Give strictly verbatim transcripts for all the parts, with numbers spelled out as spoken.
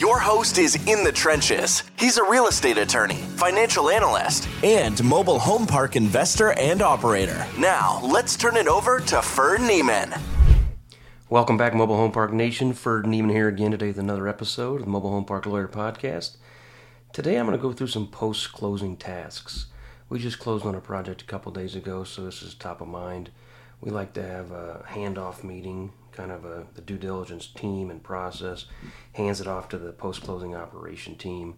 Your host is in the trenches. He's a real estate attorney, financial analyst, and mobile home park investor and operator. Now, let's turn it over to Ferd Niemann. Welcome back, Mobile Home Park Nation. Ferd Niemann here again today with another episode of the Mobile Home Park Lawyer Podcast. Today, I'm going to go through some post-closing tasks. We just closed on a project a couple days ago, so this is top of mind. We like to have a handoff meeting, kind of a the due diligence team and process, hands it off to the post-closing operation team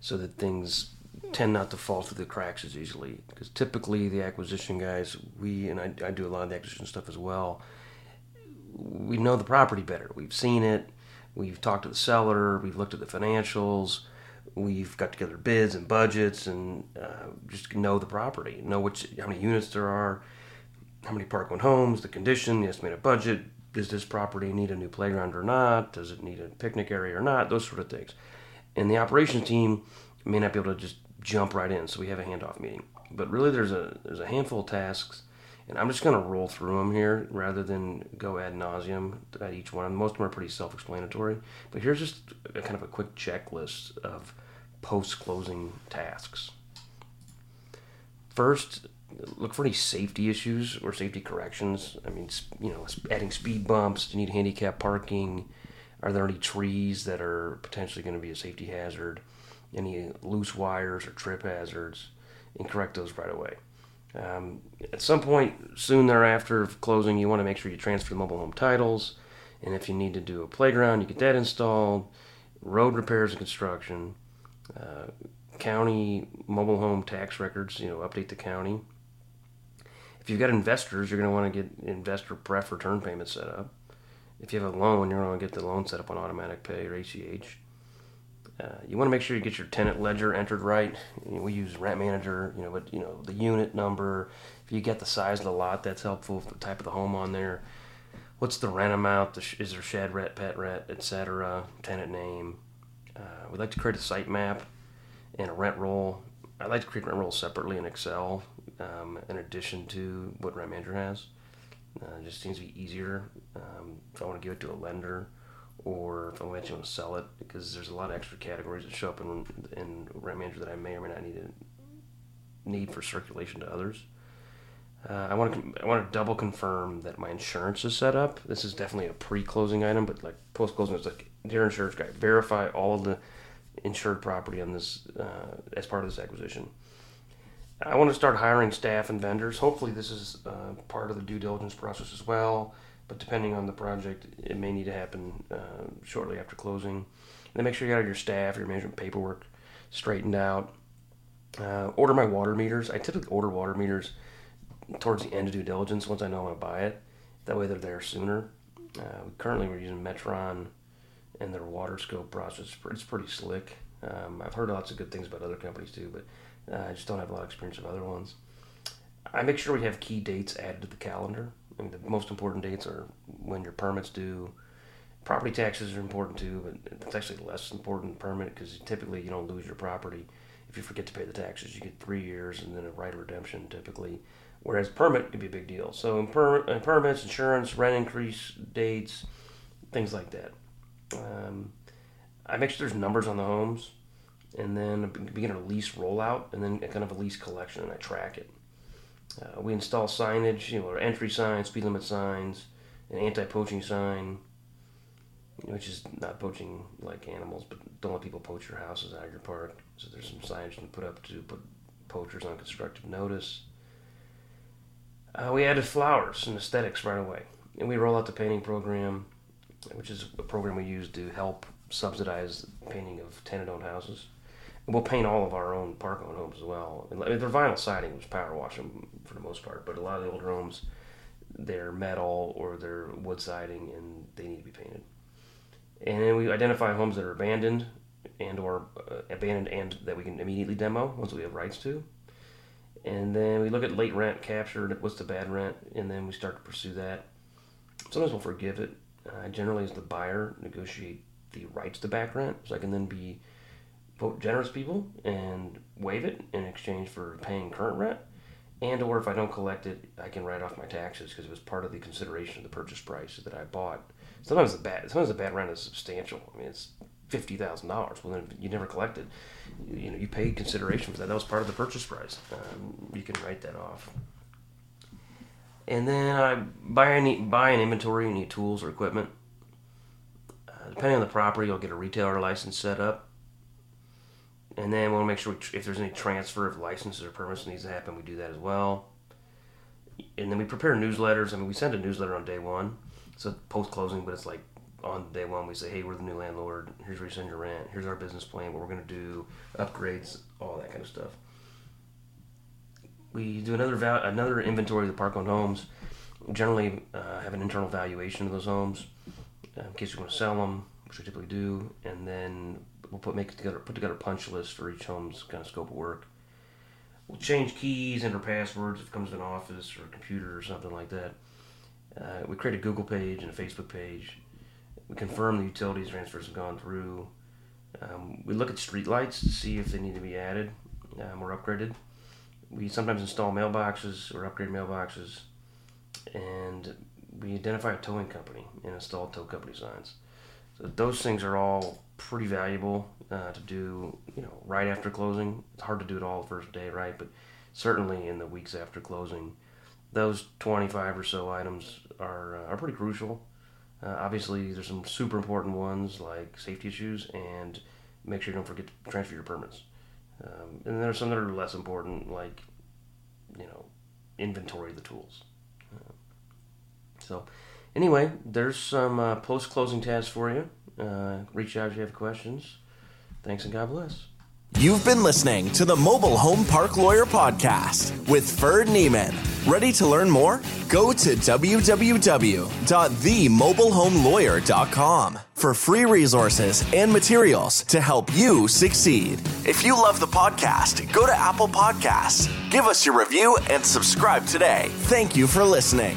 so that things tend not to fall through the cracks as easily. Because typically the acquisition guys, we, and I, I do a lot of the acquisition stuff as well, we know the property better. We've seen it, we've talked to the seller, we've looked at the financials, we've got together bids and budgets and uh, just know the property, know which, how many units there are, how many parkland homes, the condition, the estimated budget, does this property need a new playground or not, does it need a picnic area or not, those sort of things. And the operations team may not be able to just jump right in, so we have a handoff meeting. But really there's a there's a handful of tasks, and I'm just going to roll through them here rather than go ad nauseum at each one. Most of them are pretty self-explanatory, but here's just a, kind of a quick checklist of post-closing tasks. First, look for any safety issues or safety corrections. I mean, you know, adding speed bumps. Do you need handicap parking? Are there any trees that are potentially going to be a safety hazard? Any loose wires or trip hazards? And correct those right away. Um, at some point soon thereafter of closing, you want to make sure you transfer the mobile home titles. And if you need to do a playground, you get that installed. Road repairs and construction. Uh, county mobile home tax records, you know, update the county. If you've got investors, you're going to want to get investor pref return payments set up. If you have a loan, you're going to want to get the loan set up on automatic pay or A C H. Uh, you want to make sure you get your tenant ledger entered right. You know, we use Rent Manager, you know, but you know the unit number. If you get the size of the lot, that's helpful. The type of the home on there. What's the rent amount? The sh- is there shed rent, pet rent, et cetera. Tenant name. Uh, we'd like to create a site map and a rent roll. I like to create rent rolls separately in Excel. Um, in addition to what Rent Manager has. Uh, it just seems to be easier um, if I want to give it to a lender or if I'm actually going to sell it, because there's a lot of extra categories that show up in, in Rent Manager that I may or may not need to, need for circulation to others. Uh, I want to I want to double confirm that my insurance is set up. This is definitely a pre-closing item, but like post-closing, it's like, dear insurance guy, verify all of the insured property on this uh, as part of this acquisition. I want to start hiring staff and vendors. Hopefully this is uh, part of the due diligence process as well, but depending on the project, it may need to happen uh, shortly after closing. And then make sure you got your staff, your management paperwork straightened out. Uh, order my water meters. I typically order water meters towards the end of due diligence once I know I'm going to buy it. That way they're there sooner. Uh, currently we're using Metron and their water scope process. It's pretty slick. Um, I've heard lots of good things about other companies too, but Uh, I just don't have a lot of experience with other ones. I make sure we have key dates added to the calendar. I mean, the most important dates are when your permit's due. Property taxes are important too, but it's actually less important than permit, because typically you don't lose your property. If you forget to pay the taxes, you get three years and then a right of redemption typically, whereas permit could be a big deal. So in per- in permits, insurance, rent increase dates, things like that. Um, I make sure there's numbers on the homes. And then begin a lease rollout, and then kind of a lease collection, and I track it. Uh, we install signage, you know, or entry signs, speed limit signs, an anti-poaching sign, which is not poaching like animals, but don't let people poach your houses out of your park. So there's some signage you can put up to put poachers on constructive notice. Uh, we added flowers and aesthetics right away, and we roll out the painting program, which is a program we use to help subsidize the painting of tenant-owned houses. We'll paint all of our own park-owned homes as well. I mean, they're vinyl siding, which power wash them for the most part, but a lot of the older homes, they're metal or they're wood siding, and they need to be painted. And then we identify homes that are abandoned and or uh, abandoned and that we can immediately demo once we have rights to. And then we look at late rent captured, what's the bad rent, and then we start to pursue that. Sometimes we'll forgive it. Uh, generally, as the buyer, negotiate the rights to back rent, so I can then be vote generous people and waive it in exchange for paying current rent. And or if I don't collect it, I can write off my taxes because it was part of the consideration of the purchase price that I bought. Sometimes the bad, sometimes the bad rent is substantial. I mean, it's fifty thousand dollars. Well, then you never collected. You know, you paid consideration for that. That was part of the purchase price. Um, you can write that off. And then I buy any buy an inventory, any tools or equipment. Uh, depending on the property, I'll get a retailer license set up. And then we'll make sure we tr- if there's any transfer of licenses or permits that needs to happen, we do that as well. And then we prepare newsletters. I mean, we send a newsletter on day one, so post-closing, but it's like on day one we say, hey, we're the new landlord. Here's where you send your rent. Here's our business plan, what we're going to do, upgrades, all that kind of stuff. We do another val- another inventory of the park-owned homes. We generally uh, have an internal valuation of those homes uh, in case you want to sell them, which we typically do, and then we'll put make together put together a punch list for each home's kind of scope of work. We'll change keys and/or passwords if it comes to an office or a computer or something like that. Uh, we create a Google page and a Facebook page. We confirm the utilities transfers have gone through. Um, we look at street lights to see if they need to be added um, or upgraded. We sometimes install mailboxes or upgrade mailboxes, and we identify a towing company and install tow company signs. So those things are all pretty valuable uh, to do, you know, right after closing. It's hard to do it all the first day, right? But certainly in the weeks after closing, those twenty-five or so items are uh, are pretty crucial. Uh, obviously, there's some super important ones like safety issues, and make sure you don't forget to transfer your permits. Um, and there are some that are less important, like, you know, inventory of the tools. Uh, so, anyway, there's some uh, post-closing tasks for you. Uh, reach out if you have questions. Thanks and God bless. You've been listening to the Mobile Home Park Lawyer Podcast with Ferd Niemann. Ready to learn more? Go to w w w dot the mobile home lawyer dot com for free resources and materials to help you succeed. If you love the podcast, go to Apple Podcasts, give us your review, and subscribe today. Thank you for listening.